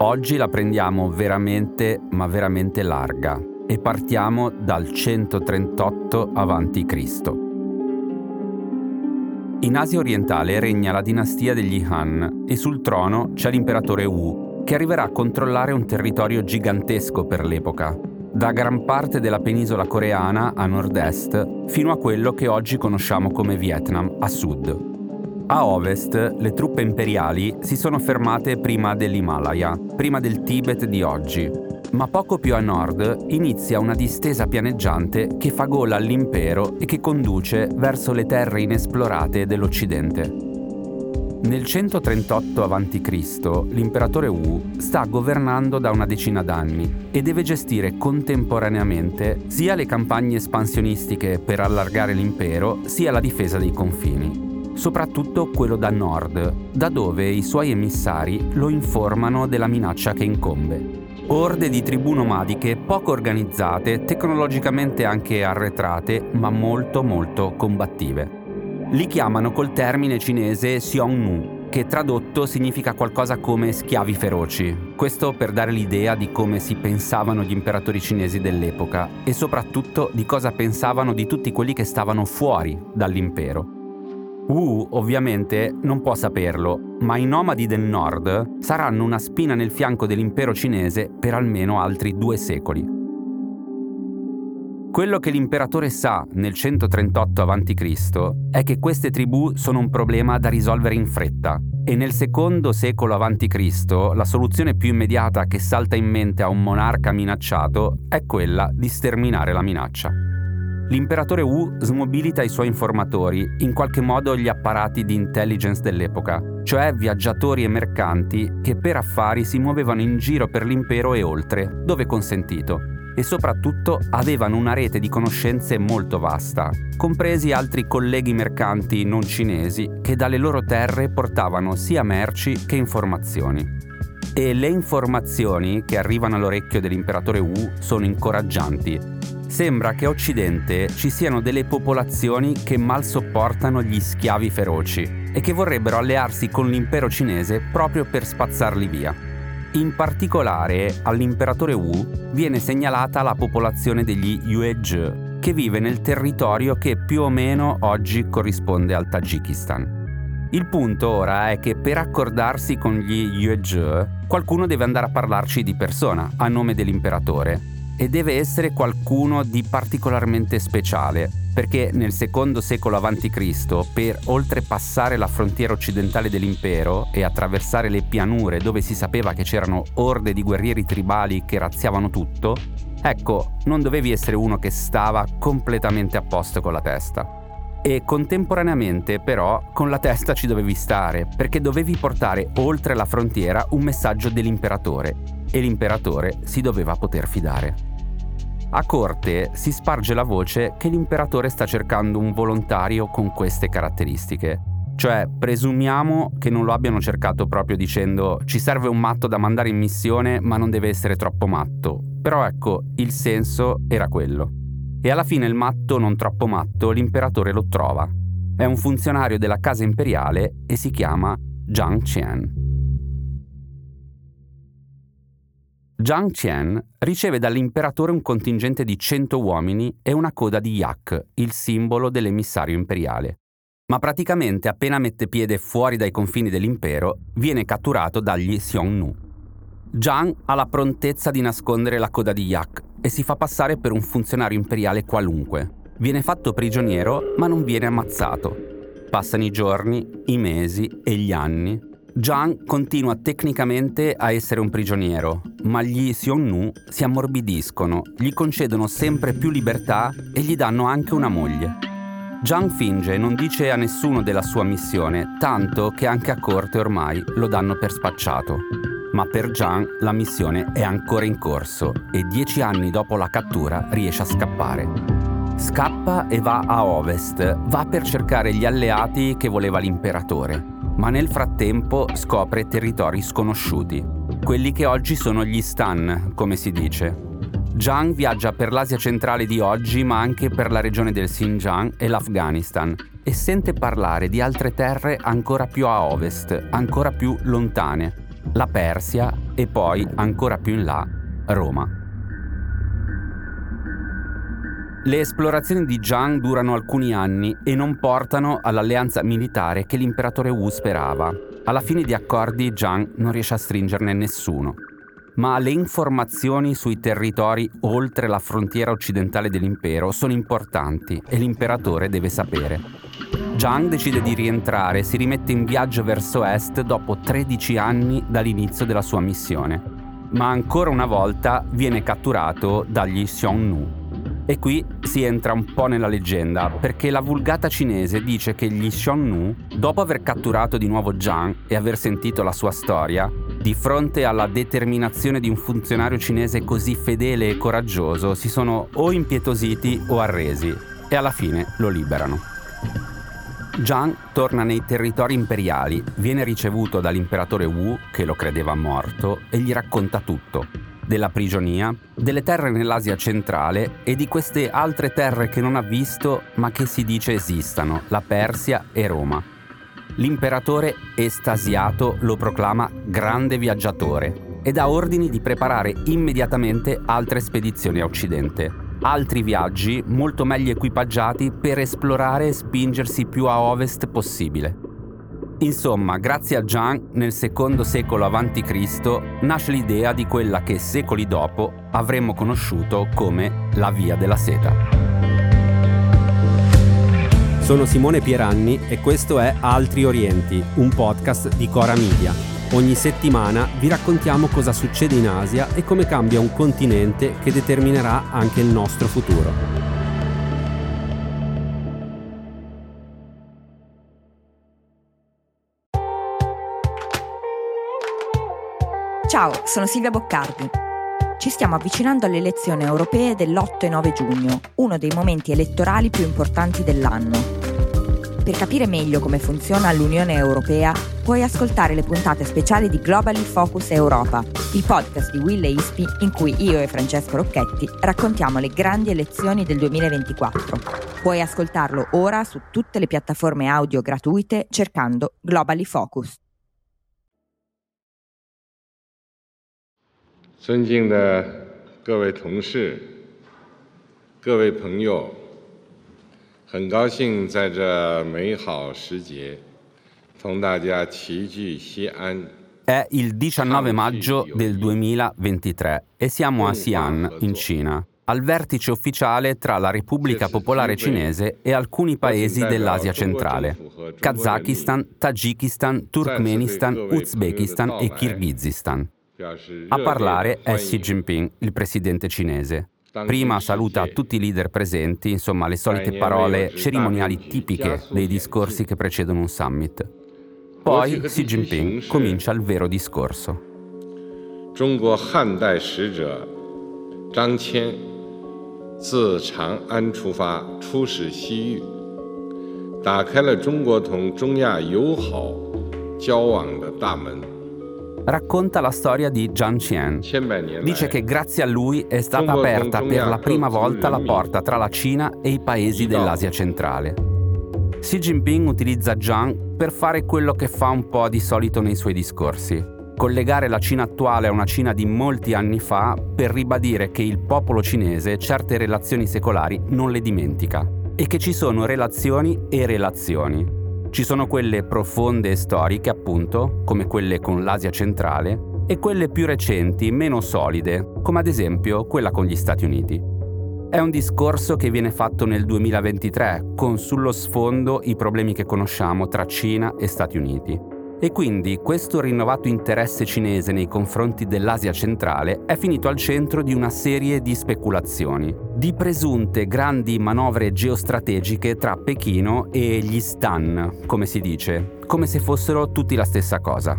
Oggi la prendiamo veramente, ma veramente larga e partiamo dal 138 a.C. In Asia orientale regna la dinastia degli Han e sul trono c'è l'imperatore Wu, che arriverà a controllare un territorio gigantesco per l'epoca, da gran parte della penisola coreana a nord-est fino a quello che oggi conosciamo come Vietnam a sud. A ovest le truppe imperiali si sono fermate prima dell'Himalaya, prima del Tibet di oggi, ma poco più a nord inizia una distesa pianeggiante che fa gola all'impero e che conduce verso le terre inesplorate dell'Occidente. Nel 138 a.C. l'imperatore Wu sta governando da una decina d'anni e deve gestire contemporaneamente sia le campagne espansionistiche per allargare l'impero, sia la difesa dei confini. Soprattutto quello da nord, da dove i suoi emissari lo informano della minaccia che incombe. Orde di tribù nomadiche poco organizzate, tecnologicamente anche arretrate, ma molto molto combattive. Li chiamano col termine cinese Xiongnu, che tradotto significa qualcosa come schiavi feroci. Questo per dare l'idea di come si pensavano gli imperatori cinesi dell'epoca e soprattutto di cosa pensavano di tutti quelli che stavano fuori dall'impero. Wu ovviamente non può saperlo, ma i nomadi del nord saranno una spina nel fianco dell'impero cinese per almeno altri 2 secoli. Quello che l'imperatore sa nel 138 a.C. è che queste tribù sono un problema da risolvere in fretta e nel secondo secolo a.C. la soluzione più immediata che salta in mente a un monarca minacciato è quella di sterminare la minaccia. L'imperatore Wu smobilita i suoi informatori, in qualche modo gli apparati di intelligence dell'epoca, cioè viaggiatori e mercanti che per affari si muovevano in giro per l'impero e oltre, dove consentito, e soprattutto avevano una rete di conoscenze molto vasta, compresi altri colleghi mercanti non cinesi che dalle loro terre portavano sia merci che informazioni. E le informazioni che arrivano all'orecchio dell'imperatore Wu sono incoraggianti. Sembra che a Occidente ci siano delle popolazioni che mal sopportano gli schiavi feroci e che vorrebbero allearsi con l'impero cinese proprio per spazzarli via. In particolare, all'imperatore Wu viene segnalata la popolazione degli Yuezhi, che vive nel territorio che più o meno oggi corrisponde al Tagikistan. Il punto ora è che per accordarsi con gli Yuezhi, qualcuno deve andare a parlarci di persona, a nome dell'imperatore. E deve essere qualcuno di particolarmente speciale, perché nel secondo secolo a.C., per oltrepassare la frontiera occidentale dell'impero e attraversare le pianure dove si sapeva che c'erano orde di guerrieri tribali che razziavano tutto, ecco, non dovevi essere uno che stava completamente a posto con la testa. E contemporaneamente però con la testa ci dovevi stare, perché dovevi portare oltre la frontiera un messaggio dell'imperatore. E l'imperatore si doveva poter fidare. A corte si sparge la voce che l'imperatore sta cercando un volontario con queste caratteristiche. Cioè, presumiamo che non lo abbiano cercato proprio dicendo «ci serve un matto da mandare in missione, ma non deve essere troppo matto». Però ecco, il senso era quello. E alla fine il matto, non troppo matto, l'imperatore lo trova. È un funzionario della casa imperiale e si chiama Zhang Qian. Zhang Qian riceve dall'imperatore un contingente di 100 uomini e una coda di yak, il simbolo dell'emissario imperiale. Ma praticamente appena mette piede fuori dai confini dell'impero, viene catturato dagli Xiongnu. Zhang ha la prontezza di nascondere la coda di yak e si fa passare per un funzionario imperiale qualunque. Viene fatto prigioniero, ma non viene ammazzato. Passano i giorni, i mesi e gli anni. Zhang continua tecnicamente a essere un prigioniero, ma gli Xiongnu si ammorbidiscono, gli concedono sempre più libertà e gli danno anche una moglie. Zhang finge e non dice a nessuno della sua missione, tanto che anche a corte ormai lo danno per spacciato. Ma per Zhang la missione è ancora in corso e 10 anni dopo la cattura riesce a scappare. Scappa e va a ovest, va per cercare gli alleati che voleva l'imperatore. Ma nel frattempo scopre territori sconosciuti, quelli che oggi sono gli Stan, come si dice. Zhang viaggia per l'Asia centrale di oggi, ma anche per la regione del Xinjiang e l'Afghanistan, e sente parlare di altre terre ancora più a ovest, ancora più lontane, la Persia e poi, ancora più in là, Roma. Le esplorazioni di Zhang durano alcuni anni e non portano all'alleanza militare che l'imperatore Wu sperava. Alla fine di accordi Zhang non riesce a stringerne nessuno. Ma le informazioni sui territori oltre la frontiera occidentale dell'impero sono importanti e l'imperatore deve sapere. Zhang decide di rientrare e si rimette in viaggio verso est dopo 13 anni dall'inizio della sua missione. Ma ancora una volta viene catturato dagli Xiongnu. E qui si entra un po' nella leggenda, perché la vulgata cinese dice che gli Xiongnu, dopo aver catturato di nuovo Zhang e aver sentito la sua storia, di fronte alla determinazione di un funzionario cinese così fedele e coraggioso, si sono o impietositi o arresi, e alla fine lo liberano. Zhang torna nei territori imperiali, viene ricevuto dall'imperatore Wu, che lo credeva morto, e gli racconta tutto. Della prigionia, delle terre nell'Asia centrale e di queste altre terre che non ha visto ma che si dice esistano, la Persia e Roma. L'imperatore, estasiato, lo proclama grande viaggiatore e dà ordini di preparare immediatamente altre spedizioni a occidente, altri viaggi molto meglio equipaggiati per esplorare e spingersi più a ovest possibile. Insomma, grazie a Zhang, nel secondo secolo a.C. nasce l'idea di quella che secoli dopo avremmo conosciuto come la Via della Seta. Sono Simone Pieranni e questo è Altri Orienti, un podcast di Cora Media. Ogni settimana vi raccontiamo cosa succede in Asia e come cambia un continente che determinerà anche il nostro futuro. Ciao, sono Silvia Boccardi. Ci stiamo avvicinando alle elezioni europee dell'8 e 9 giugno, uno dei momenti elettorali più importanti dell'anno. Per capire meglio come funziona l'Unione Europea, puoi ascoltare le puntate speciali di Globally Focus Europa, il podcast di Will e Ispi in cui io e Francesco Rocchetti raccontiamo le grandi elezioni del 2024. Puoi ascoltarlo ora su tutte le piattaforme audio gratuite cercando Globally Focus. 尊敬的各位同事、各位朋友，很高兴在这美好时节同大家齐聚西安。 È il 19 maggio del 2023 e siamo a Xi'an, in Cina, al vertice ufficiale tra la Repubblica Popolare Cinese e alcuni paesi dell'Asia centrale: Kazakistan, Tagikistan, Turkmenistan, Uzbekistan e Kirghizistan. A parlare è Xi Jinping, il presidente cinese. Prima saluta tutti i leader presenti, insomma le solite parole cerimoniali tipiche dei discorsi che precedono un summit. Poi Xi Jinping comincia il vero discorso. Zhang Qian, zi Chang'an chufa, chushi Xiyu, dakai le Zhongguo tong Zhongya youhao jiaowang de damen. Racconta la storia di Zhang Qian. Dice che grazie a lui è stata aperta per la prima volta la porta tra la Cina e i paesi dell'Asia centrale. Xi Jinping utilizza Zhang per fare quello che fa un po' di solito nei suoi discorsi: collegare la Cina attuale a una Cina di molti anni fa per ribadire che il popolo cinese certe relazioni secolari non le dimentica e che ci sono relazioni e relazioni. Ci sono quelle profonde e storiche, appunto, come quelle con l'Asia centrale, e quelle più recenti, meno solide, come ad esempio quella con gli Stati Uniti. È un discorso che viene fatto nel 2023, con sullo sfondo i problemi che conosciamo tra Cina e Stati Uniti. E quindi questo rinnovato interesse cinese nei confronti dell'Asia centrale è finito al centro di una serie di speculazioni, di presunte grandi manovre geostrategiche tra Pechino e gli Stan, come si dice, come se fossero tutti la stessa cosa.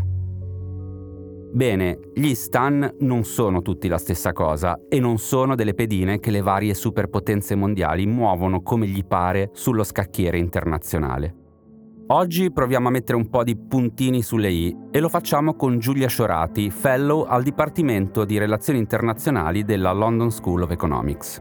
Bene, gli Stan non sono tutti la stessa cosa e non sono delle pedine che le varie superpotenze mondiali muovono come gli pare sullo scacchiere internazionale. Oggi proviamo a mettere un po' di puntini sulle i e lo facciamo con Giulia Sciorati, fellow al Dipartimento di Relazioni Internazionali della London School of Economics.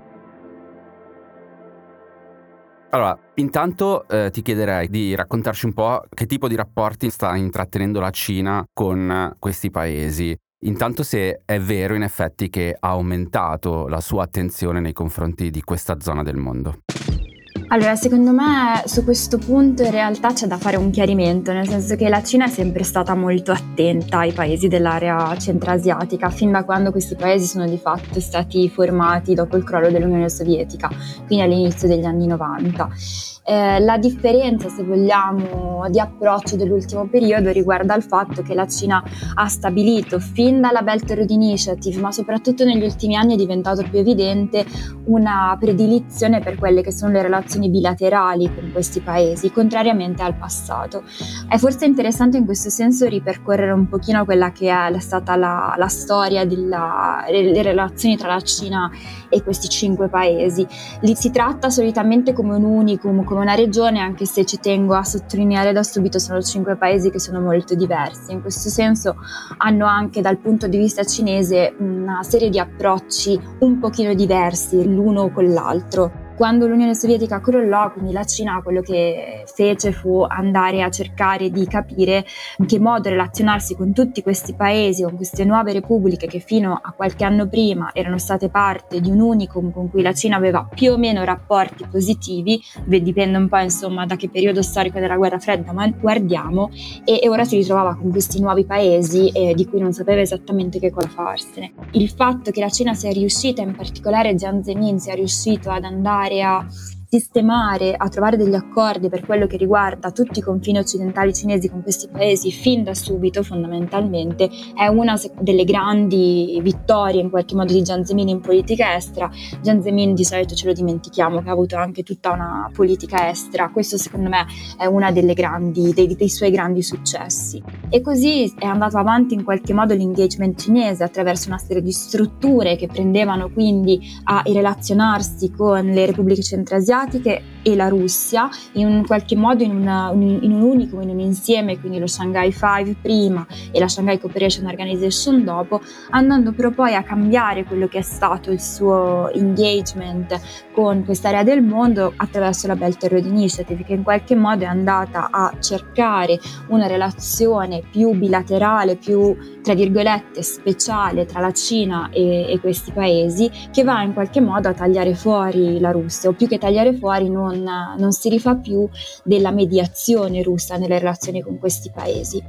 Allora, intanto ti chiederei di raccontarci un po' che tipo di rapporti sta intrattenendo la Cina con questi paesi. Intanto se è vero in effetti che ha aumentato la sua attenzione nei confronti di questa zona del mondo. Allora, secondo me su questo punto in realtà c'è da fare un chiarimento, nel senso che la Cina è sempre stata molto attenta ai paesi dell'area centrasiatica, fin da quando questi paesi sono di fatto stati formati dopo il crollo dell'Unione Sovietica, quindi all'inizio degli anni 90. La differenza, se vogliamo, di approccio dell'ultimo periodo riguarda il fatto che la Cina ha stabilito fin dalla Belt and Road Initiative, ma soprattutto negli ultimi anni è diventato più evidente una predilizione per quelle che sono le relazioni bilaterali con questi paesi, contrariamente al passato. È forse interessante in questo senso ripercorrere un pochino quella che è stata la storia delle relazioni tra la Cina e questi 5 paesi. Li si tratta solitamente come un unicum, come una regione, anche se ci tengo a sottolineare da subito sono 5 paesi che sono molto diversi. In questo senso hanno anche dal punto di vista cinese una serie di approcci un pochino diversi l'uno con l'altro. Quando l'Unione Sovietica crollò, quindi la Cina quello che fece fu andare a cercare di capire in che modo relazionarsi con tutti questi paesi, con queste nuove repubbliche che fino a qualche anno prima erano state parte di un unicum con cui la Cina aveva più o meno rapporti positivi, dipende un po' insomma da che periodo storico della guerra fredda ma guardiamo, e ora si ritrovava con questi nuovi paesi di cui non sapeva esattamente che cosa farsene. Il fatto che la Cina sia riuscita, in particolare Jiang Zemin sia riuscito ad andare a sistemare, a trovare degli accordi per quello che riguarda tutti i confini occidentali cinesi con questi paesi fin da subito, fondamentalmente è una delle grandi vittorie in qualche modo di Jiang Zemin in politica estera. Jiang Zemin di solito ce lo dimentichiamo che ha avuto anche tutta una politica estera, questo secondo me è una delle grandi, dei suoi grandi successi, e così è andato avanti in qualche modo l'engagement cinese attraverso una serie di strutture che prendevano quindi a relazionarsi con le repubbliche centrasiatiche e la Russia in qualche modo in un unico, in un insieme, quindi lo Shanghai 5 prima e la Shanghai Cooperation Organization dopo, andando però poi a cambiare quello che è stato il suo engagement con quest'area del mondo attraverso la Belt and Road Initiative, che in qualche modo è andata a cercare una relazione più bilaterale, più tra virgolette speciale tra la Cina e questi paesi, che va in qualche modo a tagliare fuori la Russia, o più che tagliare fuori non si rifà più della mediazione russa nelle relazioni con questi paesi.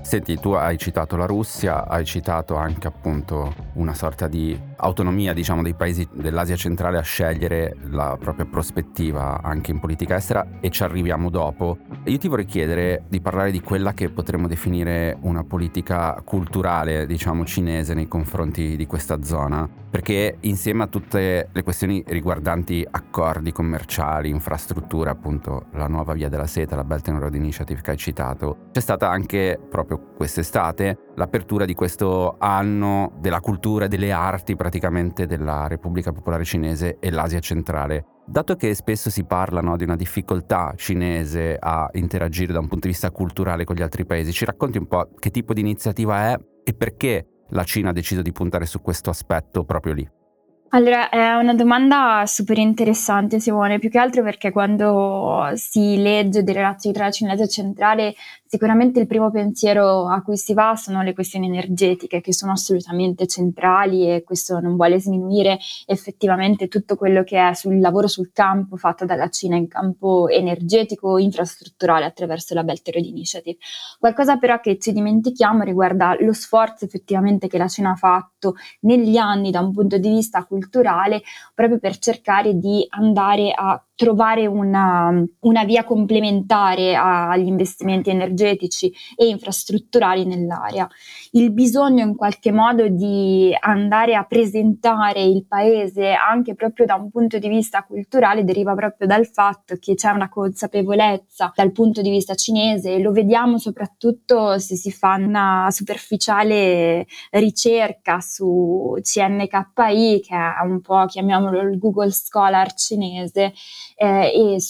Senti, tu hai citato la Russia, hai citato anche appunto una sorta di autonomia, diciamo, dei paesi dell'Asia centrale a scegliere la propria prospettiva anche in politica estera, e ci arriviamo dopo. Io ti vorrei chiedere di parlare di quella che potremmo definire una politica culturale, diciamo, cinese nei confronti di questa zona, perché insieme a tutte le questioni riguardanti accordi commerciali, infrastruttura, appunto la nuova via della seta, la Belt and Road Initiative che hai citato, c'è stata anche proprio quest'estate l'apertura di questo anno della cultura e delle arti praticamente della Repubblica Popolare Cinese e l'Asia centrale. Dato che spesso si parla, no, di una difficoltà cinese a interagire da un punto di vista culturale con gli altri paesi, ci racconti un po' che tipo di iniziativa è e perché la Cina ha deciso di puntare su questo aspetto proprio lì? Allora, è una domanda super interessante, Simone, più che altro perché quando si legge delle relazioni tra la Cina e l'Asia centrale sicuramente il primo pensiero a cui si va sono le questioni energetiche, che sono assolutamente centrali, e questo non vuole sminuire effettivamente tutto quello che è sul lavoro sul campo fatto dalla Cina in campo energetico e infrastrutturale attraverso la Belt and Road Initiative. Qualcosa però che ci dimentichiamo riguarda lo sforzo effettivamente che la Cina ha fatto negli anni da un punto di vista culturale, proprio per cercare di andare a trovare una via complementare agli investimenti energetici e infrastrutturali nell'area. Il bisogno in qualche modo di andare a presentare il paese anche proprio da un punto di vista culturale deriva proprio dal fatto che c'è una consapevolezza dal punto di vista cinese, e lo vediamo soprattutto se si fa una superficiale ricerca su CNKI, che è un po', chiamiamolo, il Google Scholar cinese,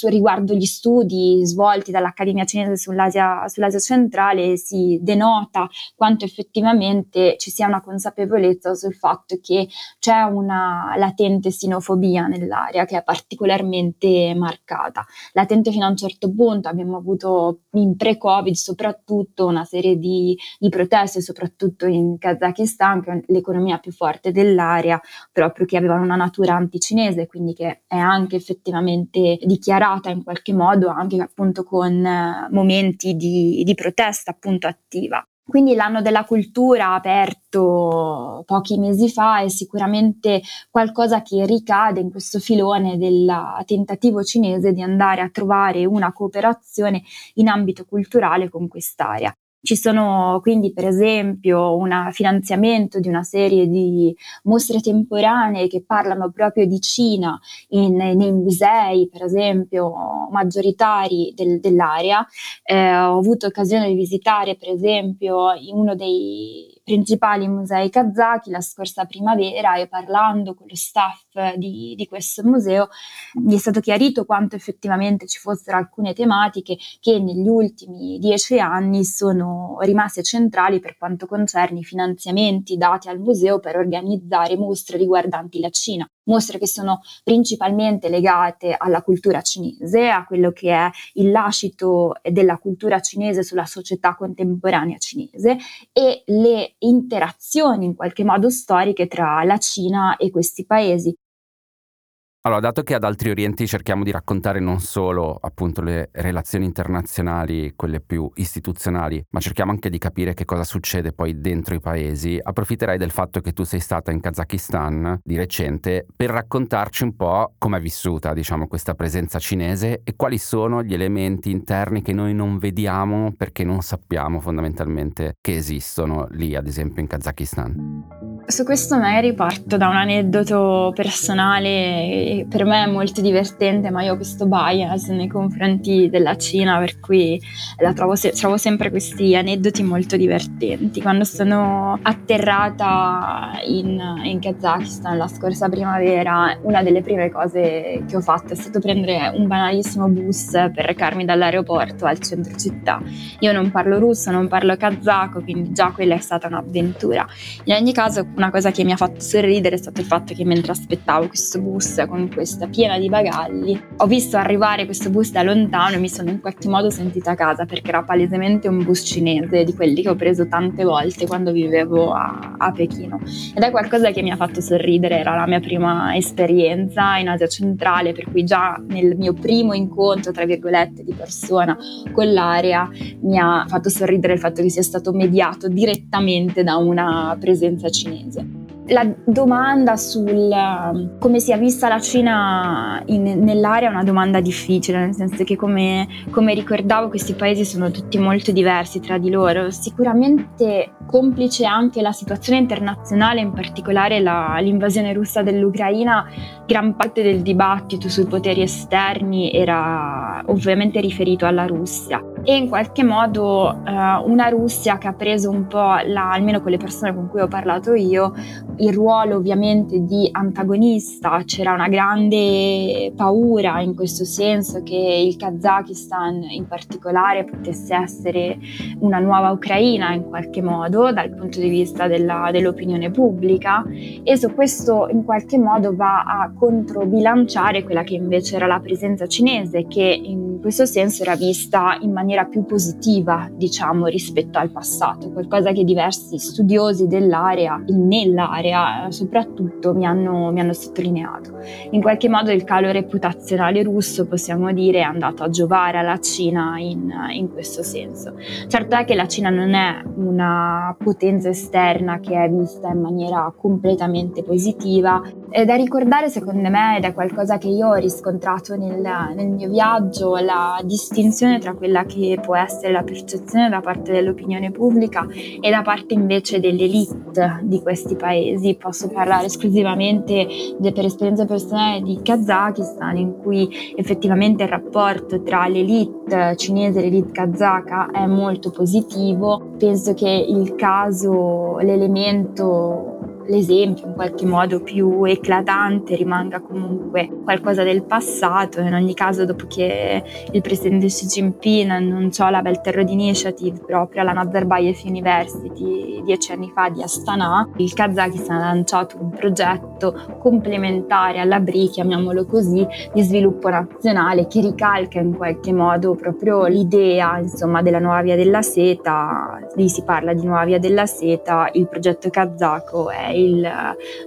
riguardo gli studi svolti dall'Accademia Cinese sull'Asia centrale si denota quanto effettivamente ci sia una consapevolezza sul fatto che c'è una latente sinofobia nell'area che è particolarmente marcata. Latente fino a un certo punto, abbiamo avuto in pre-Covid soprattutto una serie di proteste, soprattutto in Kazakistan, che è l'economia più forte dell'area, proprio che avevano una natura anticinese, quindi che è anche effettivamente dichiarata in qualche modo, anche appunto con momenti di protesta appunto attiva. Quindi l'anno della cultura ha aperto pochi mesi fa, è sicuramente qualcosa che ricade in questo filone del tentativo cinese di andare a trovare una cooperazione in ambito culturale con quest'area. Ci sono quindi per esempio un finanziamento di una serie di mostre temporanee che parlano proprio di Cina nei musei per esempio maggioritari dell'area. Ho avuto occasione di visitare per esempio uno dei principali musei kazaki la scorsa primavera e parlando con lo staff di questo museo mi è stato chiarito quanto effettivamente ci fossero alcune tematiche che negli ultimi 10 anni sono rimaste centrali per quanto concerne i finanziamenti dati al museo per organizzare mostre riguardanti la Cina, mostre che sono principalmente legate alla cultura cinese, a quello che è il lascito della cultura cinese sulla società contemporanea cinese e le interazioni in qualche modo storiche tra la Cina e questi paesi. Allora, dato che ad Altri Orienti cerchiamo di raccontare non solo appunto le relazioni internazionali, quelle più istituzionali, ma cerchiamo anche di capire che cosa succede poi dentro i paesi, approfitterei del fatto che tu sei stata in Kazakistan di recente per raccontarci un po' com'è vissuta, diciamo, questa presenza cinese e quali sono gli elementi interni che noi non vediamo perché non sappiamo fondamentalmente che esistono lì, ad esempio in Kazakistan. Su questo magari parto da un aneddoto personale, per me è molto divertente, ma io ho questo bias nei confronti della Cina, per cui trovo sempre questi aneddoti molto divertenti. Quando sono atterrata in Kazakistan la scorsa primavera, una delle prime cose che ho fatto è stato prendere un banalissimo bus per recarmi dall'aeroporto al centro città. Io non parlo russo, non parlo kazako, quindi già quella è stata un'avventura. In ogni caso, una cosa che mi ha fatto sorridere è stato il fatto che mentre aspettavo questo bus con questa piena di bagagli, ho visto arrivare questo bus da lontano e mi sono in qualche modo sentita a casa perché era palesemente un bus cinese di quelli che ho preso tante volte quando vivevo a Pechino. Ed è qualcosa che mi ha fatto sorridere, era la mia prima esperienza in Asia centrale, per cui già nel mio primo incontro, tra virgolette, di persona con l'area mi ha fatto sorridere il fatto che sia stato mediato direttamente da una presenza cinese. La domanda sul come sia vista la Cina nell'area è una domanda difficile, nel senso che come ricordavo questi paesi sono tutti molto diversi tra di loro, sicuramente complice anche la situazione internazionale, in particolare l'invasione russa dell'Ucraina. Gran parte del dibattito sui poteri esterni era ovviamente riferito alla Russia e in qualche modo una Russia che ha preso un po', almeno con le persone con cui ho parlato io, il ruolo ovviamente di antagonista. C'era una grande paura in questo senso che il Kazakistan in particolare potesse essere una nuova Ucraina in qualche modo dal punto di vista dell'opinione pubblica, e su questo in qualche modo va a controbilanciare quella che invece era la presenza cinese, che in questo senso era vista in maniera più positiva, diciamo, rispetto al passato, qualcosa che diversi studiosi dell'area soprattutto mi hanno sottolineato. In qualche modo il calo reputazionale russo, possiamo dire, è andato a giovare alla Cina in questo senso. Certo è che la Cina non è una potenza esterna che è vista in maniera completamente positiva. È da ricordare secondo me, ed è qualcosa che io ho riscontrato nel mio viaggio, la distinzione tra quella che può essere la percezione da parte dell'opinione pubblica e da parte invece dell'elite di questi paesi. Posso parlare esclusivamente per esperienza personale di Kazakistan, in cui effettivamente il rapporto tra l'elite cinese e l'elite kazaka è molto positivo. Penso che l'elemento l'esempio in qualche modo più eclatante rimanga comunque qualcosa del passato. In ogni caso, dopo che il presidente Xi Jinping annunciò la Belt and Road Initiative proprio alla Nazarbayev University 10 anni fa di Astana, il Kazakistan ha lanciato un progetto complementare alla BRI, chiamiamolo così, di sviluppo nazionale, che ricalca in qualche modo proprio l'idea, insomma, della nuova via della seta. Lì si parla di nuova via della seta, il progetto kazako è il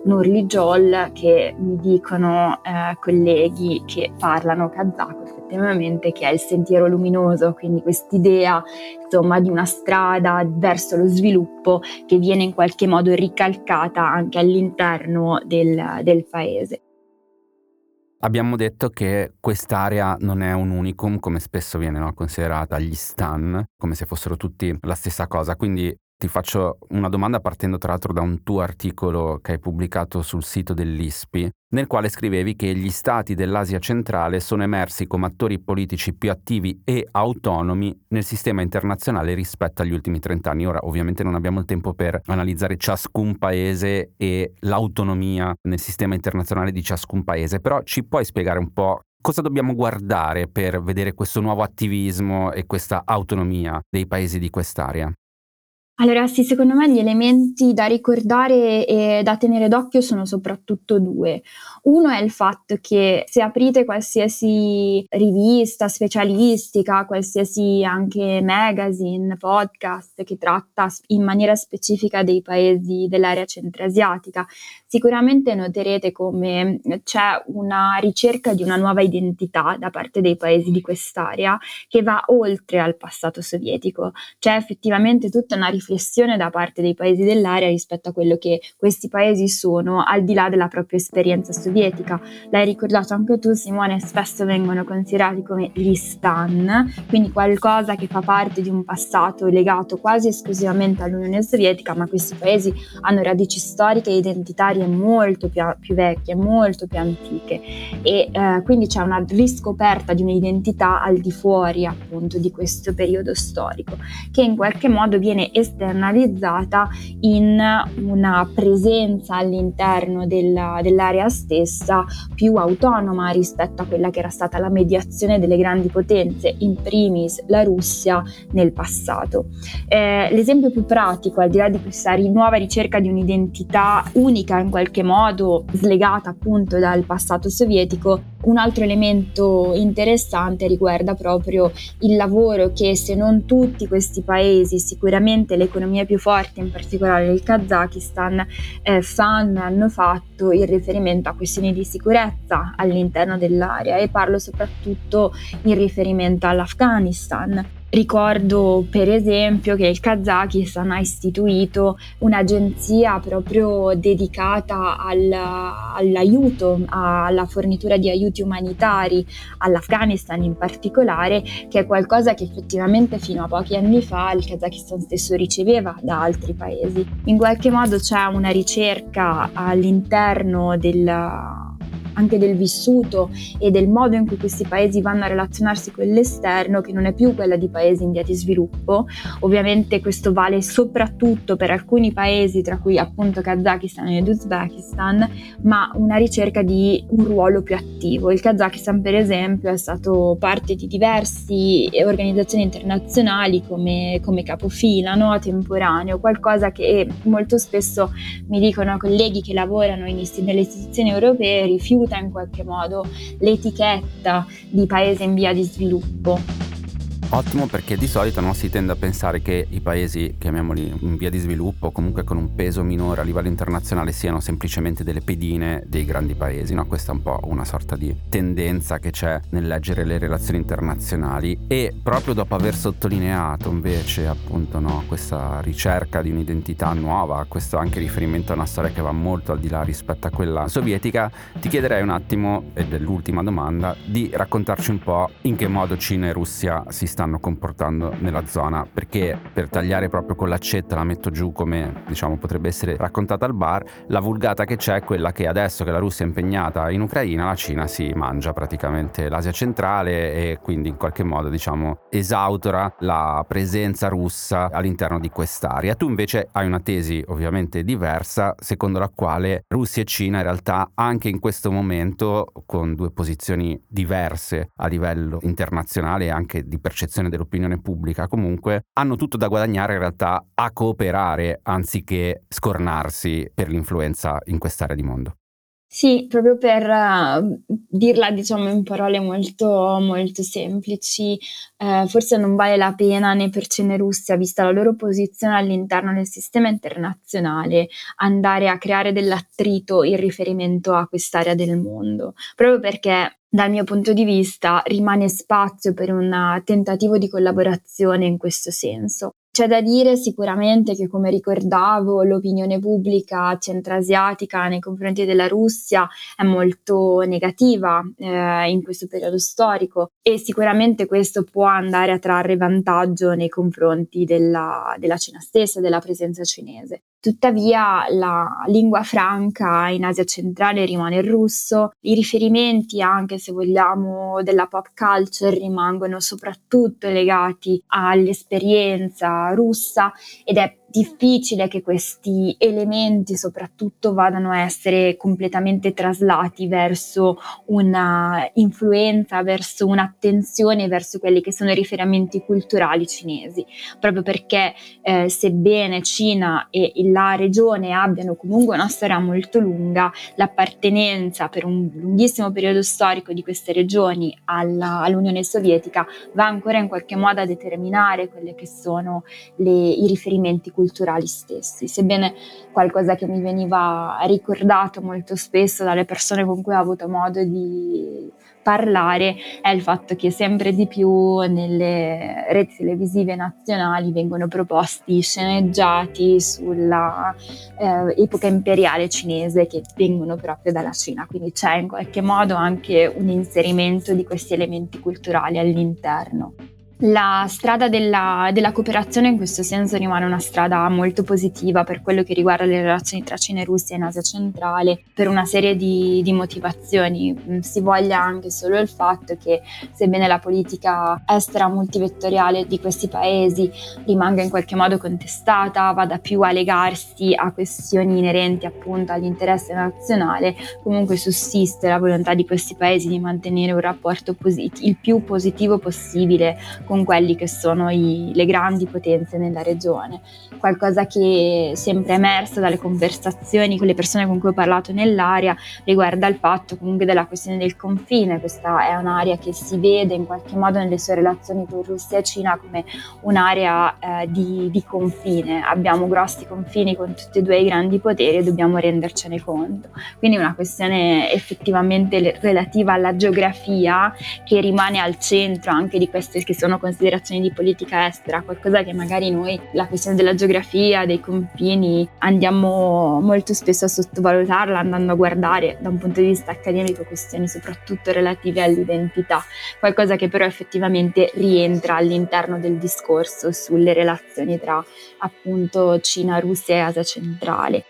Nurli Jol, che mi dicono colleghi che parlano kazako effettivamente, che è il sentiero luminoso, quindi quest'idea, insomma, di una strada verso lo sviluppo che viene in qualche modo ricalcata anche all'interno del paese. Abbiamo detto che quest'area non è un unicum, come spesso viene considerata, gli stan, come se fossero tutti la stessa cosa. Quindi ti faccio una domanda partendo tra l'altro da un tuo articolo che hai pubblicato sul sito dell'Ispi, nel quale scrivevi che gli stati dell'Asia centrale sono emersi come attori politici più attivi e autonomi nel sistema internazionale rispetto agli ultimi 30 anni. Ora ovviamente non abbiamo il tempo per analizzare ciascun paese e l'autonomia nel sistema internazionale di ciascun paese, però ci puoi spiegare un po' cosa dobbiamo guardare per vedere questo nuovo attivismo e questa autonomia dei paesi di quest'area? Allora sì, secondo me gli elementi da ricordare e da tenere d'occhio sono soprattutto due. Uno è il fatto che se aprite qualsiasi rivista specialistica, qualsiasi anche magazine, podcast che tratta in maniera specifica dei paesi dell'area centroasiatica, sicuramente noterete come c'è una ricerca di una nuova identità da parte dei paesi di quest'area che va oltre al passato sovietico. C'è effettivamente tutta una riflessione da parte dei paesi dell'area rispetto a quello che questi paesi sono al di là della propria esperienza sovietica. L'hai ricordato anche tu, Simone, spesso vengono considerati come gli stan, quindi qualcosa che fa parte di un passato legato quasi esclusivamente all'Unione Sovietica, ma questi paesi hanno radici storiche e identitarie molto più vecchie, molto più antiche, e quindi c'è una riscoperta di un'identità al di fuori appunto di questo periodo storico, che in qualche modo viene esternalizzata in una presenza all'interno dell'area stessa più autonoma rispetto a quella che era stata la mediazione delle grandi potenze, in primis la Russia, nel passato. L'esempio più pratico, al di là di questa nuova ricerca di un'identità unica in qualche modo slegata appunto dal passato sovietico, un altro elemento interessante riguarda proprio il lavoro che, se non tutti questi paesi, sicuramente le economie più forti, in particolare il Kazakistan, hanno fatto in riferimento a questioni di sicurezza all'interno dell'area, e parlo soprattutto in riferimento all'Afghanistan. Ricordo per esempio che il Kazakistan ha istituito un'agenzia proprio dedicata all'aiuto, alla fornitura di aiuti umanitari all'Afghanistan in particolare, che è qualcosa che effettivamente fino a pochi anni fa il Kazakistan stesso riceveva da altri paesi. In qualche modo c'è una ricerca all'interno anche del vissuto e del modo in cui questi paesi vanno a relazionarsi con l'esterno, che non è più quella di paesi in via di sviluppo. Ovviamente questo vale soprattutto per alcuni paesi, tra cui appunto Kazakistan ed Uzbekistan, ma una ricerca di un ruolo più attivo. Il Kazakistan per esempio è stato parte di diverse organizzazioni internazionali come capofila, no? Temporaneo, qualcosa che molto spesso mi dicono colleghi che lavorano nelle istituzioni europee rifiutano in qualche modo l'etichetta di paese in via di sviluppo. Ottimo, perché di solito si tende a pensare che i paesi, chiamiamoli in via di sviluppo, comunque con un peso minore a livello internazionale, siano semplicemente delle pedine dei grandi paesi, no? Questa è un po' una sorta di tendenza che c'è nel leggere le relazioni internazionali, e proprio dopo aver sottolineato invece appunto questa ricerca di un'identità nuova, questo anche riferimento a una storia che va molto al di là rispetto a quella sovietica, ti chiederei un attimo, ed è l'ultima domanda, di raccontarci un po' in che modo Cina e Russia si stanno stanno comportando nella zona, perché per tagliare proprio con l'accetta, la metto giù come diciamo potrebbe essere raccontata al bar, la vulgata che c'è è quella che adesso che la Russia è impegnata in Ucraina, la Cina si mangia praticamente l'Asia centrale e quindi in qualche modo diciamo esautora la presenza russa all'interno di quest'area. Tu invece hai una tesi ovviamente diversa, secondo la quale Russia e Cina in realtà anche in questo momento, con due posizioni diverse a livello internazionale e anche di percezione dell'opinione pubblica comunque, hanno tutto da guadagnare in realtà a cooperare anziché scornarsi per l'influenza in quest'area di mondo. Sì, proprio per dirla diciamo in parole molto, molto semplici, forse non vale la pena né per Cina e Russia, vista la loro posizione all'interno del sistema internazionale, andare a creare dell'attrito in riferimento a quest'area del mondo, proprio perché dal mio punto di vista rimane spazio per un tentativo di collaborazione in questo senso. C'è da dire sicuramente che, come ricordavo, l'opinione pubblica centrasiatica nei confronti della Russia è molto negativa in questo periodo storico e sicuramente questo può andare a trarre vantaggio nei confronti della Cina stessa, della presenza cinese. Tuttavia la lingua franca in Asia centrale rimane il russo, i riferimenti anche se vogliamo della pop culture rimangono soprattutto legati all'esperienza russa ed è difficile che questi elementi soprattutto vadano a essere completamente traslati verso una influenza, verso un'attenzione verso quelli che sono i riferimenti culturali cinesi, proprio perché sebbene Cina e la regione abbiano comunque una storia molto lunga, l'appartenenza per un lunghissimo periodo storico di queste regioni all'Unione Sovietica va ancora in qualche modo a determinare quelle che sono i riferimenti culturali stessi, sebbene qualcosa che mi veniva ricordato molto spesso dalle persone con cui ho avuto modo di parlare è il fatto che sempre di più nelle reti televisive nazionali vengono proposti sceneggiati sulla epoca imperiale cinese che vengono proprio dalla Cina, quindi c'è in qualche modo anche un inserimento di questi elementi culturali all'interno. La strada della cooperazione in questo senso rimane una strada molto positiva per quello che riguarda le relazioni tra Cina e Russia in Asia centrale per una serie di motivazioni, si voglia anche solo il fatto che sebbene la politica estera multivettoriale di questi paesi rimanga in qualche modo contestata, vada più a legarsi a questioni inerenti appunto all'interesse nazionale, comunque sussiste la volontà di questi paesi di mantenere un rapporto il più positivo possibile con quelli che sono le grandi potenze nella regione. Qualcosa che è sempre emerso dalle conversazioni con le persone con cui ho parlato nell'area riguarda il fatto comunque della questione del confine. Questa è un'area che si vede in qualche modo nelle sue relazioni con Russia e Cina come un'area di confine. Abbiamo grossi confini con tutti e due i grandi poteri e dobbiamo rendercene conto. Quindi è una questione effettivamente relativa alla geografia che rimane al centro anche di queste che sono considerazioni di politica estera, qualcosa che magari noi, la questione della geografia, dei confini, andiamo molto spesso a sottovalutarla andando a guardare da un punto di vista accademico questioni soprattutto relative all'identità, qualcosa che però effettivamente rientra all'interno del discorso sulle relazioni tra appunto Cina, Russia e Asia centrale.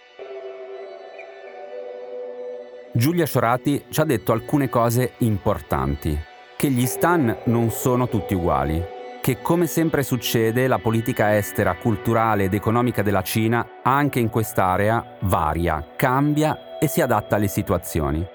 Giulia Sciorati ci ha detto alcune cose importanti, che gli stan non sono tutti uguali, che come sempre succede la politica estera, culturale ed economica della Cina anche in quest'area varia, cambia e si adatta alle situazioni,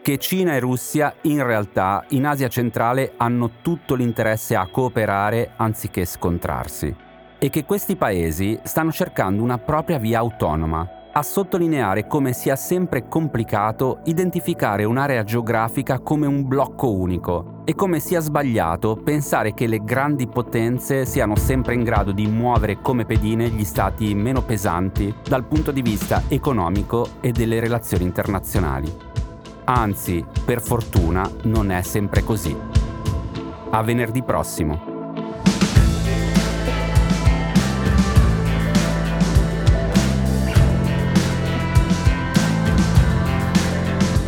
che Cina e Russia in realtà in Asia centrale hanno tutto l'interesse a cooperare anziché scontrarsi e che questi paesi stanno cercando una propria via autonoma, a sottolineare come sia sempre complicato identificare un'area geografica come un blocco unico e come sia sbagliato pensare che le grandi potenze siano sempre in grado di muovere come pedine gli stati meno pesanti dal punto di vista economico e delle relazioni internazionali. Anzi, per fortuna, non è sempre così. A venerdì prossimo.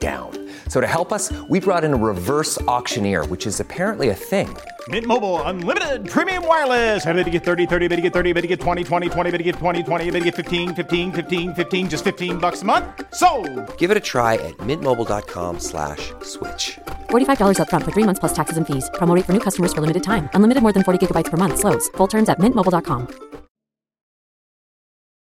down. So to help us, we brought in a reverse auctioneer, which is apparently a thing. Mint Mobile Unlimited Premium Wireless. How to get 30, 30, how to get 30, how to get 20, 20, 20, how to get 20, 20, how to get 15, 15, 15, 15, just $15 a month? Sold! Give it a try at mintmobile.com/switch. $45 up front for 3 months plus taxes and fees. Promo rate for new customers for limited time. Unlimited more than 40 gigabytes per month. Slows full terms at mintmobile.com.